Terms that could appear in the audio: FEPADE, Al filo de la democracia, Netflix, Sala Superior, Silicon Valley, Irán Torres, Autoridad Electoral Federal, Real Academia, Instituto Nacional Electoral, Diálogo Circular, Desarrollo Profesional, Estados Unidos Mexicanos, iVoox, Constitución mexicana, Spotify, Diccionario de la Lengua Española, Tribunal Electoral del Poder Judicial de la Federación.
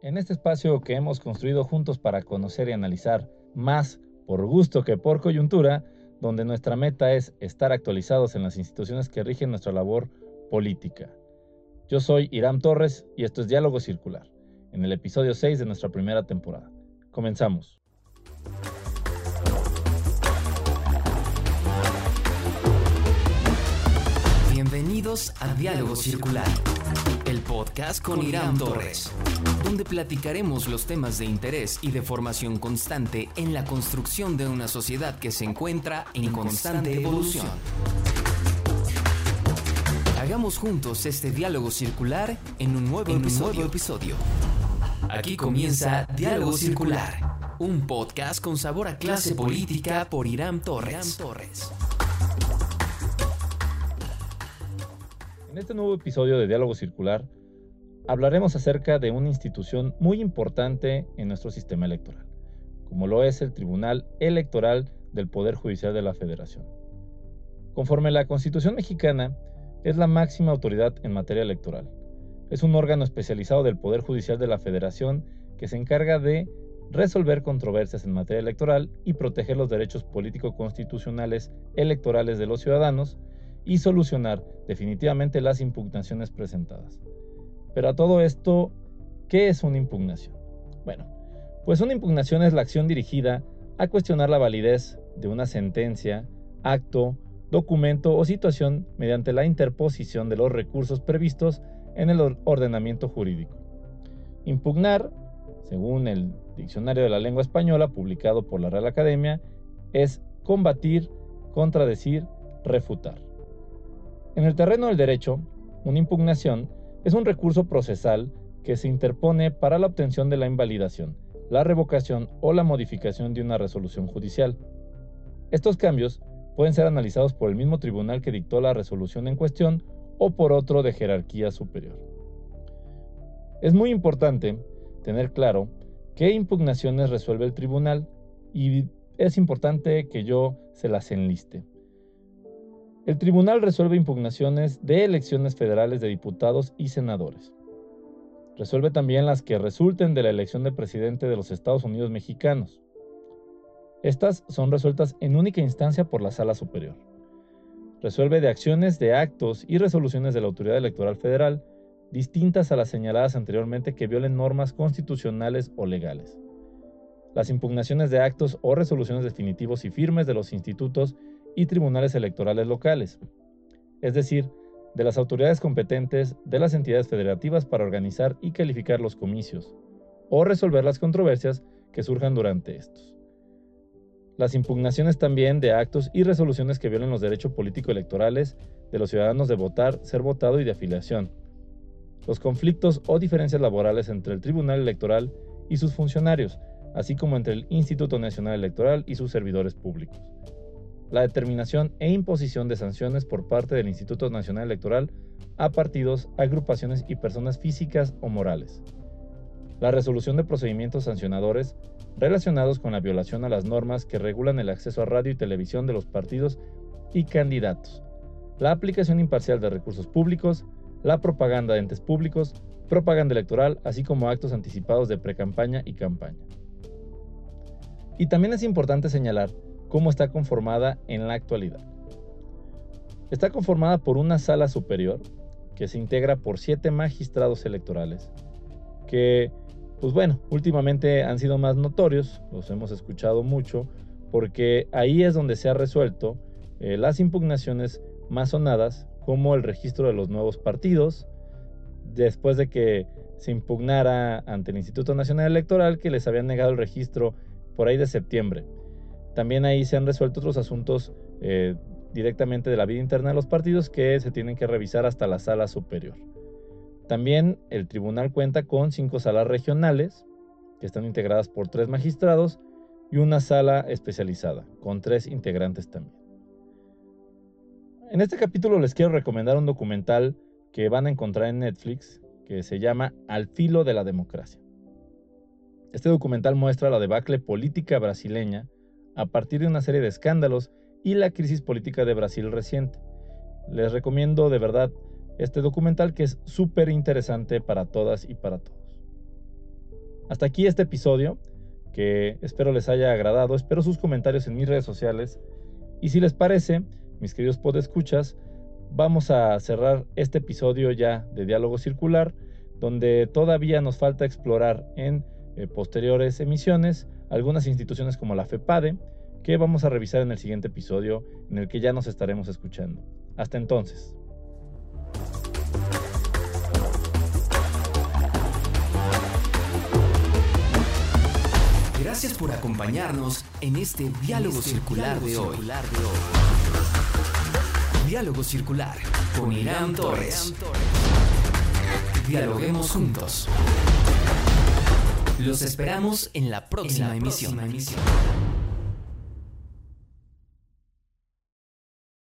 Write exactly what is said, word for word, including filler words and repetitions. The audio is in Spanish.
En este espacio que hemos construido juntos para conocer y analizar más por gusto que por coyuntura, donde nuestra meta es estar actualizados en las instituciones que rigen nuestra labor política. Yo soy Irán Torres y esto es Diálogo Circular, en el episodio seis de nuestra primera temporada. Comenzamos. Bienvenidos a Diálogo Circular, el podcast con Irán Torres, donde platicaremos los temas de interés y de formación constante en la construcción de una sociedad que se encuentra en constante evolución. Hagamos juntos este diálogo circular en un nuevo, en episodio. Un nuevo episodio. Aquí comienza Diálogo Circular, un podcast con sabor a clase política por Irán Torres. Irán Torres. En este nuevo episodio de Diálogo Circular hablaremos acerca de una institución muy importante en nuestro sistema electoral, como lo es el Tribunal Electoral del Poder Judicial de la Federación. Conforme la Constitución mexicana, es la máxima autoridad en materia electoral. Es un órgano especializado del Poder Judicial de la Federación que se encarga de resolver controversias en materia electoral y proteger los derechos político-constitucionales electorales de los ciudadanos y solucionar definitivamente las impugnaciones presentadas. Pero a todo esto, ¿qué es una impugnación? Bueno, pues una impugnación es la acción dirigida a cuestionar la validez de una sentencia, acto, documento o situación mediante la interposición de los recursos previstos en el ordenamiento jurídico. Impugnar, según el Diccionario de la Lengua Española, publicado por la Real Academia, es combatir, contradecir, refutar. En el terreno del derecho, una impugnación es un recurso procesal que se interpone para la obtención de la invalidación, la revocación o la modificación de una resolución judicial. Estos cambios pueden ser analizados por el mismo tribunal que dictó la resolución en cuestión o por otro de jerarquía superior. Es muy importante tener claro qué impugnaciones resuelve el tribunal y es importante que yo se las enliste. El tribunal resuelve impugnaciones de elecciones federales de diputados y senadores. Resuelve también las que resulten de la elección de presidente de los Estados Unidos Mexicanos. Estas son resueltas en única instancia por la Sala Superior. Resuelve de acciones, de actos y resoluciones de la Autoridad Electoral Federal, distintas a las señaladas anteriormente que violen normas constitucionales o legales. Las impugnaciones de actos o resoluciones definitivos y firmes de los institutos y tribunales electorales locales, es decir, de las autoridades competentes de las entidades federativas para organizar y calificar los comicios, o resolver las controversias que surjan durante estos. Las impugnaciones también de actos y resoluciones que violen los derechos político-electorales de los ciudadanos de votar, ser votado y de afiliación. Los conflictos o diferencias laborales entre el Tribunal Electoral y sus funcionarios, así como entre el Instituto Nacional Electoral y sus servidores públicos. La determinación e imposición de sanciones por parte del Instituto Nacional Electoral a partidos, agrupaciones y personas físicas o morales. La resolución de procedimientos sancionadores relacionados con la violación a las normas que regulan el acceso a radio y televisión de los partidos y candidatos, la aplicación imparcial de recursos públicos, la propaganda de entes públicos, propaganda electoral, así como actos anticipados de precampaña y campaña. Y también es importante señalar cómo está conformada en la actualidad. Está conformada por una Sala Superior que se integra por siete magistrados electorales que Pues bueno, últimamente han sido más notorios, los hemos escuchado mucho, porque ahí es donde se han resuelto eh, las impugnaciones más sonadas, como el registro de los nuevos partidos, después de que se impugnara ante el Instituto Nacional Electoral que les habían negado el registro por ahí de septiembre. También ahí se han resuelto otros asuntos eh, directamente de la vida interna de los partidos que se tienen que revisar hasta la Sala Superior. También el tribunal cuenta con cinco salas regionales, que están integradas por tres magistrados, y una sala especializada, con tres integrantes también. En este capítulo les quiero recomendar un documental que van a encontrar en Netflix, que se llama Al filo de la democracia. Este documental muestra la debacle política brasileña a partir de una serie de escándalos y la crisis política de Brasil reciente. Les recomiendo de verdad este documental que es súper interesante para todas y para todos. Hasta aquí este episodio, que espero les haya agradado. Espero sus comentarios en mis redes sociales. Y si les parece, mis queridos podescuchas, vamos a cerrar este episodio ya de Diálogo Circular, donde todavía nos falta explorar en eh, posteriores emisiones algunas instituciones como la FEPADE, que vamos a revisar en el siguiente episodio, en el que ya nos estaremos escuchando. Hasta entonces. Gracias por acompañarnos en este Diálogo Circular de hoy. Diálogo Circular con Irán Torres. Dialoguemos juntos. Los esperamos en la próxima emisión.